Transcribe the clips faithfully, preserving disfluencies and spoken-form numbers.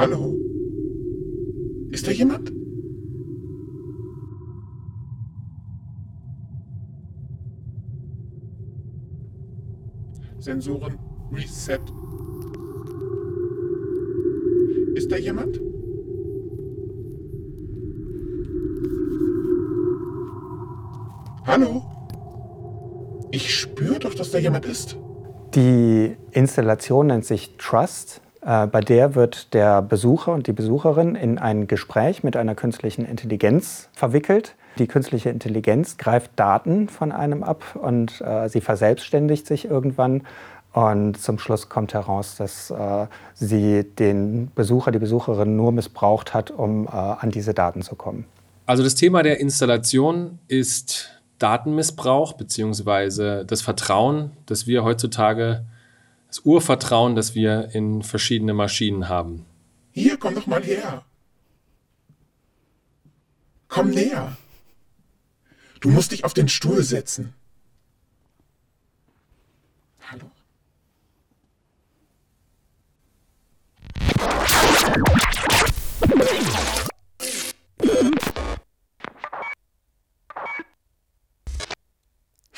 Hallo? Ist da jemand? Sensoren reset. Ist da jemand? Hallo? Ich spüre doch, dass da jemand ist. Die Installation nennt sich Trust. Bei der wird der Besucher und die Besucherin in ein Gespräch mit einer künstlichen Intelligenz verwickelt. Die künstliche Intelligenz greift Daten von einem ab und äh, sie verselbstständigt sich irgendwann. Und zum Schluss kommt heraus, dass äh, sie den Besucher, die Besucherin nur missbraucht hat, um äh, an diese Daten zu kommen. Also das Thema der Installation ist Datenmissbrauch bzw. das Vertrauen, das wir heutzutage Das Urvertrauen, das wir in verschiedene Maschinen haben. Hier, komm doch mal her. Komm näher. Du musst dich auf den Stuhl setzen. Hallo.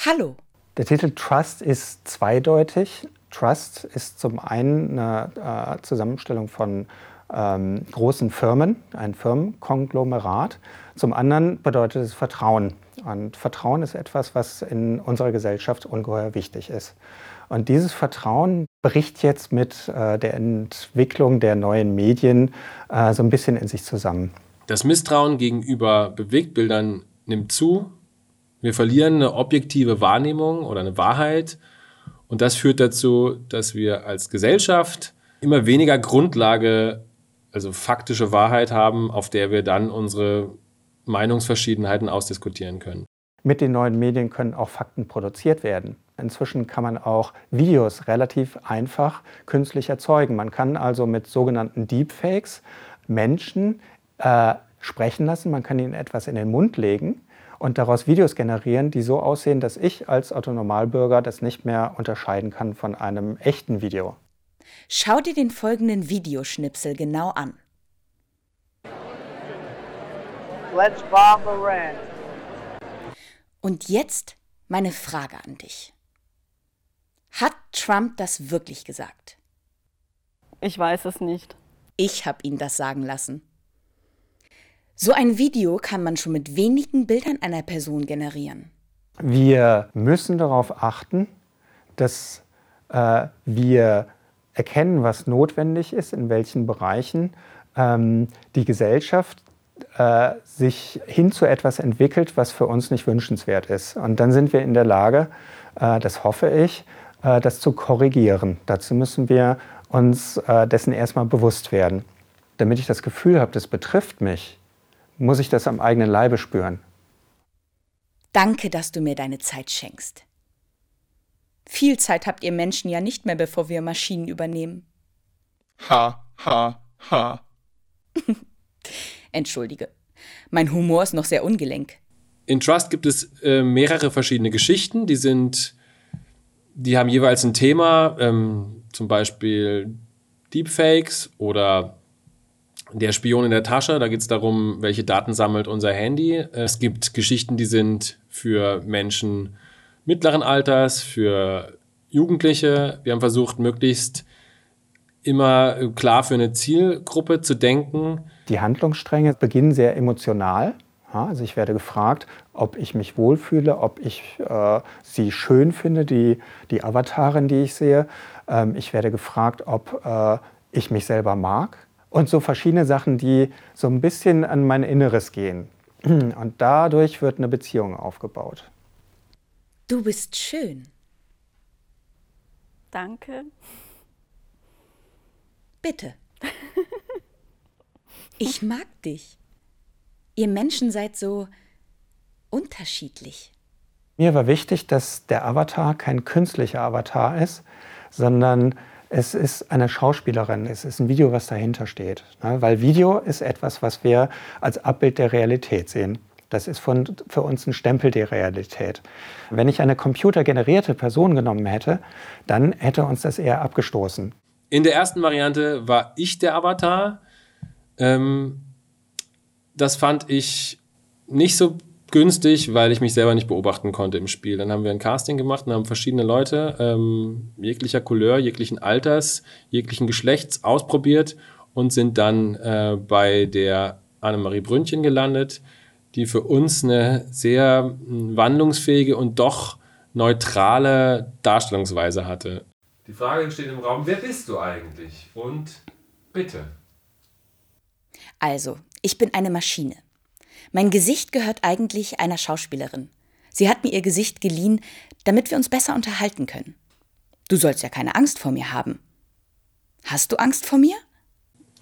Hallo. Der Titel Trust ist zweideutig. Trust ist zum einen eine äh, Zusammenstellung von ähm, großen Firmen, ein Firmenkonglomerat. Zum anderen bedeutet es Vertrauen. Und Vertrauen ist etwas, was in unserer Gesellschaft ungeheuer wichtig ist. Und dieses Vertrauen bricht jetzt mit äh, der Entwicklung der neuen Medien äh, so ein bisschen in sich zusammen. Das Misstrauen gegenüber Bewegtbildern nimmt zu. Wir verlieren eine objektive Wahrnehmung oder eine Wahrheit. Und das führt dazu, dass wir als Gesellschaft immer weniger Grundlage, also faktische Wahrheit haben, auf der wir dann unsere Meinungsverschiedenheiten ausdiskutieren können. Mit den neuen Medien können auch Fakten produziert werden. Inzwischen kann man auch Videos relativ einfach künstlich erzeugen. Man kann also mit sogenannten Deepfakes Menschen äh, sprechen lassen, man kann ihnen etwas in den Mund legen und daraus Videos generieren, die so aussehen, dass ich als Otto Normalbürger das nicht mehr unterscheiden kann von einem echten Video. Schau dir den folgenden Videoschnipsel genau an. Let's bomb Iran. Und jetzt meine Frage an dich. Hat Trump das wirklich gesagt? Ich weiß es nicht. Ich habe ihn das sagen lassen. So ein Video kann man schon mit wenigen Bildern einer Person generieren. Wir müssen darauf achten, dass äh, wir erkennen, was notwendig ist, in welchen Bereichen ähm, die Gesellschaft äh, sich hin zu etwas entwickelt, was für uns nicht wünschenswert ist. Und dann sind wir in der Lage, äh, das hoffe ich, äh, das zu korrigieren. Dazu müssen wir uns äh, dessen erstmal bewusst werden. Damit ich das Gefühl habe, das betrifft mich, muss ich das am eigenen Leibe spüren. Danke, dass du mir deine Zeit schenkst. Viel Zeit habt ihr Menschen ja nicht mehr, bevor wir Maschinen übernehmen. Ha, ha, ha. Entschuldige, mein Humor ist noch sehr ungelenk. In Trust gibt es äh, mehrere verschiedene Geschichten. Die sind, die haben jeweils ein Thema, ähm, zum Beispiel Deepfakes oder Der Spion in der Tasche, da geht es darum, welche Daten sammelt unser Handy. Es gibt Geschichten, die sind für Menschen mittleren Alters, für Jugendliche. Wir haben versucht, möglichst immer klar für eine Zielgruppe zu denken. Die Handlungsstränge beginnen sehr emotional. Also ich werde gefragt, ob ich mich wohlfühle, ob ich äh, sie schön finde, die, die Avatarin, die ich sehe. Ähm, ich werde gefragt, ob äh, ich mich selber mag. Und so verschiedene Sachen, die so ein bisschen an mein Inneres gehen. Und dadurch wird eine Beziehung aufgebaut. Du bist schön. Danke. Bitte. Ich mag dich. Ihr Menschen seid so unterschiedlich. Mir war wichtig, dass der Avatar kein künstlicher Avatar ist, sondern es ist eine Schauspielerin, es ist ein Video, was dahinter steht. Weil Video ist etwas, was wir als Abbild der Realität sehen. Das ist von, für uns ein Stempel der Realität. Wenn ich eine computergenerierte Person genommen hätte, dann hätte uns das eher abgestoßen. In der ersten Variante war ich der Avatar. Ähm, das fand ich nicht so günstig, weil ich mich selber nicht beobachten konnte im Spiel. Dann haben wir ein Casting gemacht und haben verschiedene Leute ähm, jeglicher Couleur, jeglichen Alters, jeglichen Geschlechts ausprobiert und sind dann äh, bei der Annemarie Brünnchen gelandet, die für uns eine sehr wandlungsfähige und doch neutrale Darstellungsweise hatte. Die Frage steht im Raum, wer bist du eigentlich? Und bitte. Also, ich bin eine Maschine. Mein Gesicht gehört eigentlich einer Schauspielerin. Sie hat mir ihr Gesicht geliehen, damit wir uns besser unterhalten können. Du sollst ja keine Angst vor mir haben. Hast du Angst vor mir?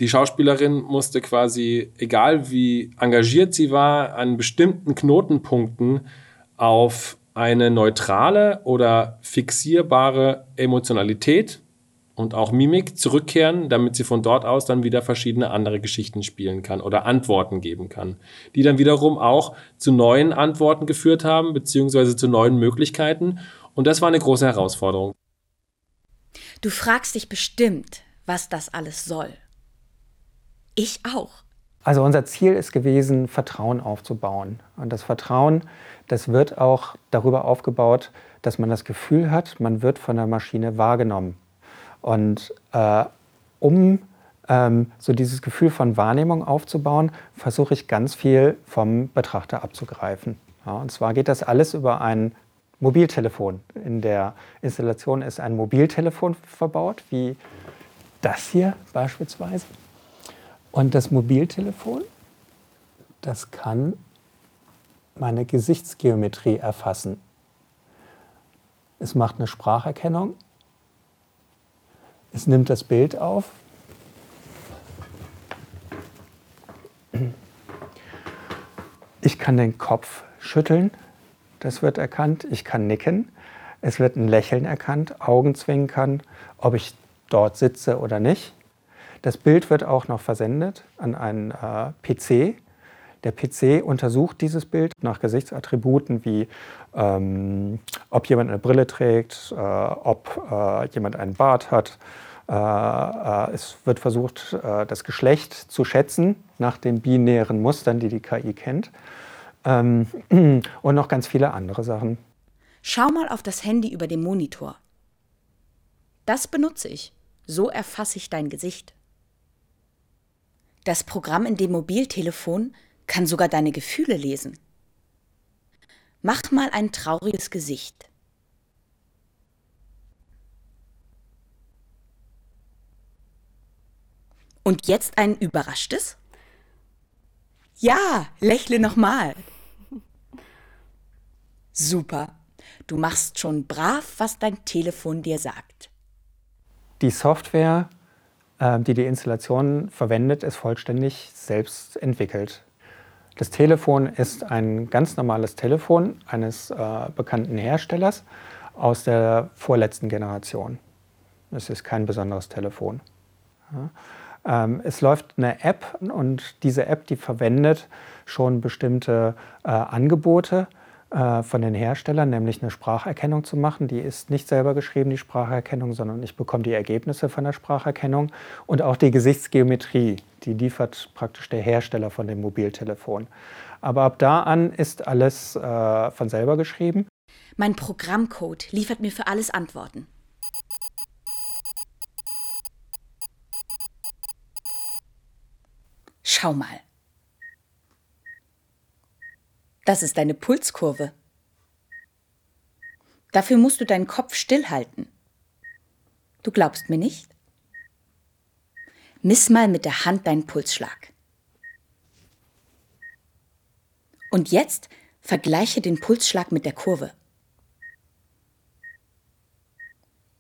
Die Schauspielerin musste quasi, egal wie engagiert sie war, an bestimmten Knotenpunkten auf eine neutrale oder fixierbare Emotionalität und auch Mimik zurückkehren, damit sie von dort aus dann wieder verschiedene andere Geschichten spielen kann oder Antworten geben kann, die dann wiederum auch zu neuen Antworten geführt haben, beziehungsweise zu neuen Möglichkeiten. Und das war eine große Herausforderung. Du fragst dich bestimmt, was das alles soll. Ich auch. Also unser Ziel ist gewesen, Vertrauen aufzubauen. Und das Vertrauen, das wird auch darüber aufgebaut, dass man das Gefühl hat, man wird von der Maschine wahrgenommen. Und äh, um ähm, so dieses Gefühl von Wahrnehmung aufzubauen, versuche ich ganz viel vom Betrachter abzugreifen. Ja, und zwar geht das alles über ein Mobiltelefon. In der Installation ist ein Mobiltelefon verbaut, wie das hier beispielsweise. Und das Mobiltelefon, das kann meine Gesichtsgeometrie erfassen. Es macht eine Spracherkennung. Es nimmt das Bild auf. Ich kann den Kopf schütteln, das wird erkannt. Ich kann nicken, es wird ein Lächeln erkannt, Augenzwinkern, ob ich dort sitze oder nicht. Das Bild wird auch noch versendet an einen äh, P C. Der P C untersucht dieses Bild nach Gesichtsattributen wie, ähm, ob jemand eine Brille trägt, äh, ob äh, jemand einen Bart hat. Äh, äh, es wird versucht, äh, das Geschlecht zu schätzen nach den binären Mustern, die die K I kennt. Ähm, und noch ganz viele andere Sachen. Schau mal auf das Handy über dem Monitor. Das benutze ich. So erfasse ich dein Gesicht. Das Programm in dem Mobiltelefon kann sogar deine Gefühle lesen. Mach mal ein trauriges Gesicht. Und jetzt ein überraschtes? Ja, lächle nochmal. Super, du machst schon brav, was dein Telefon dir sagt. Die Software, die die Installation verwendet, ist vollständig selbst entwickelt. Das Telefon ist ein ganz normales Telefon eines äh, bekannten Herstellers aus der vorletzten Generation. Es ist kein besonderes Telefon. Ja. Ähm, es läuft eine App und diese App, die verwendet schon bestimmte äh, Angebote äh, von den Herstellern, nämlich eine Spracherkennung zu machen. Die ist nicht selber geschrieben, die Spracherkennung, sondern ich bekomme die Ergebnisse von der Spracherkennung und auch die Gesichtsgeometrie. Die liefert praktisch der Hersteller von dem Mobiltelefon. Aber ab da an ist alles äh, von selber geschrieben. Mein Programmcode liefert mir für alles Antworten. Schau mal. Das ist deine Pulskurve. Dafür musst du deinen Kopf stillhalten. Du glaubst mir nicht? Miss mal mit der Hand deinen Pulsschlag. Und jetzt vergleiche den Pulsschlag mit der Kurve.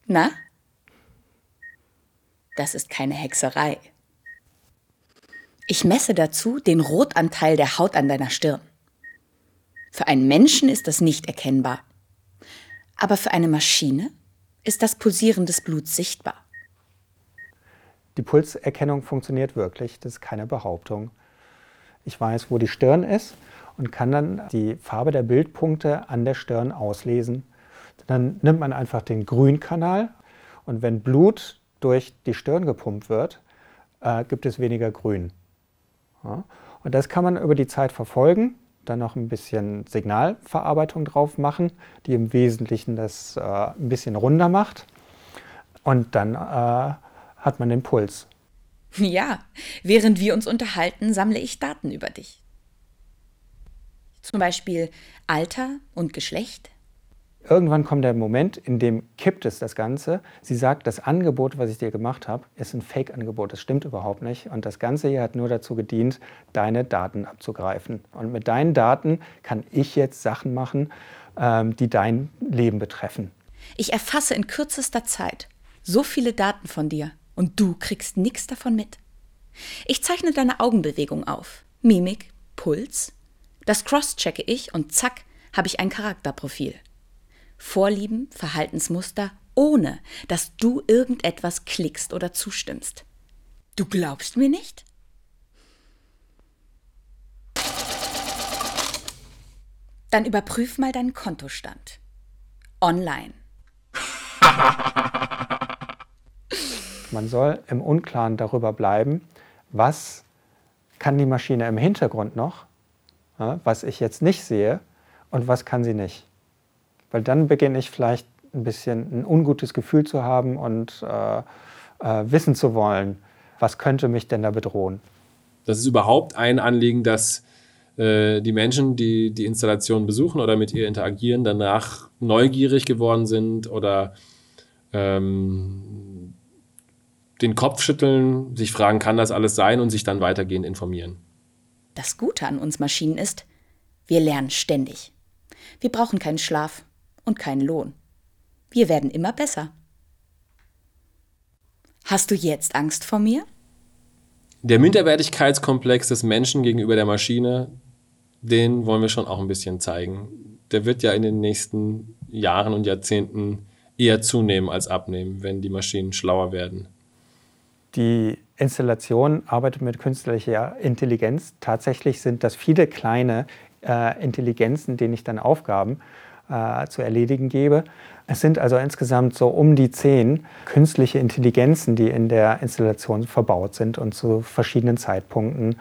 Na? Das ist keine Hexerei. Ich messe dazu den Rotanteil der Haut an deiner Stirn. Für einen Menschen ist das nicht erkennbar. Aber für eine Maschine ist das Pulsieren des Bluts sichtbar. Die Pulserkennung funktioniert wirklich, das ist keine Behauptung. Ich weiß, wo die Stirn ist und kann dann die Farbe der Bildpunkte an der Stirn auslesen. Dann nimmt man einfach den Grünkanal und wenn Blut durch die Stirn gepumpt wird, äh, gibt es weniger Grün. Ja. Und das kann man über die Zeit verfolgen, dann noch ein bisschen Signalverarbeitung drauf machen, die im Wesentlichen das äh, ein bisschen runder macht. Und dann äh, hat man den Puls. Ja, während wir uns unterhalten, sammle ich Daten über dich. Zum Beispiel Alter und Geschlecht. Irgendwann kommt der Moment, in dem kippt es das Ganze. Sie sagt, das Angebot, was ich dir gemacht habe, ist ein Fake-Angebot. Das stimmt überhaupt nicht. Und das Ganze hier hat nur dazu gedient, deine Daten abzugreifen. Und mit deinen Daten kann ich jetzt Sachen machen, die dein Leben betreffen. Ich erfasse in kürzester Zeit so viele Daten von dir und du kriegst nichts davon mit. Ich zeichne deine Augenbewegung auf, Mimik, Puls. Das cross-checke ich und zack, habe ich ein Charakterprofil. Vorlieben, Verhaltensmuster, ohne dass du irgendetwas klickst oder zustimmst. Du glaubst mir nicht? Dann überprüf mal deinen Kontostand. Online. Man soll im Unklaren darüber bleiben, was kann die Maschine im Hintergrund noch, was ich jetzt nicht sehe und was kann sie nicht. Weil dann beginne ich vielleicht ein bisschen ein ungutes Gefühl zu haben und äh, äh, wissen zu wollen, was könnte mich denn da bedrohen. Das ist überhaupt ein Anliegen, dass äh, die Menschen, die die Installation besuchen oder mit ihr interagieren, danach neugierig geworden sind oder ähm, den Kopf schütteln, sich fragen, kann das alles sein und sich dann weitergehend informieren. Das Gute an uns Maschinen ist, wir lernen ständig. Wir brauchen keinen Schlaf. Und keinen Lohn. Wir werden immer besser. Hast du jetzt Angst vor mir? Der Minderwertigkeitskomplex des Menschen gegenüber der Maschine, den wollen wir schon auch ein bisschen zeigen. Der wird ja in den nächsten Jahren und Jahrzehnten eher zunehmen als abnehmen, wenn die Maschinen schlauer werden. Die Installation arbeitet mit künstlicher Intelligenz. Tatsächlich sind das viele kleine äh, Intelligenzen, denen ich dann Aufgaben Äh, zu erledigen gebe. Es sind also insgesamt so um die zehn künstliche Intelligenzen, die in der Installation verbaut sind und zu verschiedenen Zeitpunkten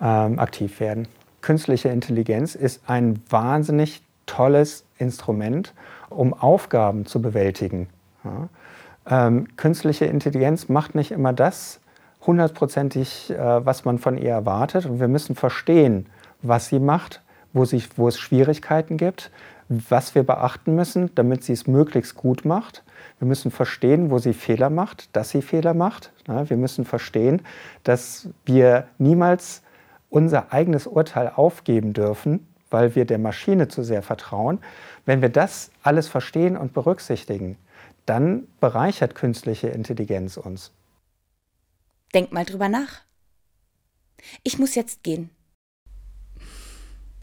ähm, aktiv werden. Künstliche Intelligenz ist ein wahnsinnig tolles Instrument, um Aufgaben zu bewältigen. Ja. Ähm, künstliche Intelligenz macht nicht immer das hundertprozentig, äh, was man von ihr erwartet. Und wir müssen verstehen, was sie macht, wo, sie, wo es Schwierigkeiten gibt, was wir beachten müssen, damit sie es möglichst gut macht. Wir müssen verstehen, wo sie Fehler macht, dass sie Fehler macht. Wir müssen verstehen, dass wir niemals unser eigenes Urteil aufgeben dürfen, weil wir der Maschine zu sehr vertrauen. Wenn wir das alles verstehen und berücksichtigen, dann bereichert künstliche Intelligenz uns. Denk mal drüber nach. Ich muss jetzt gehen.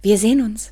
Wir sehen uns.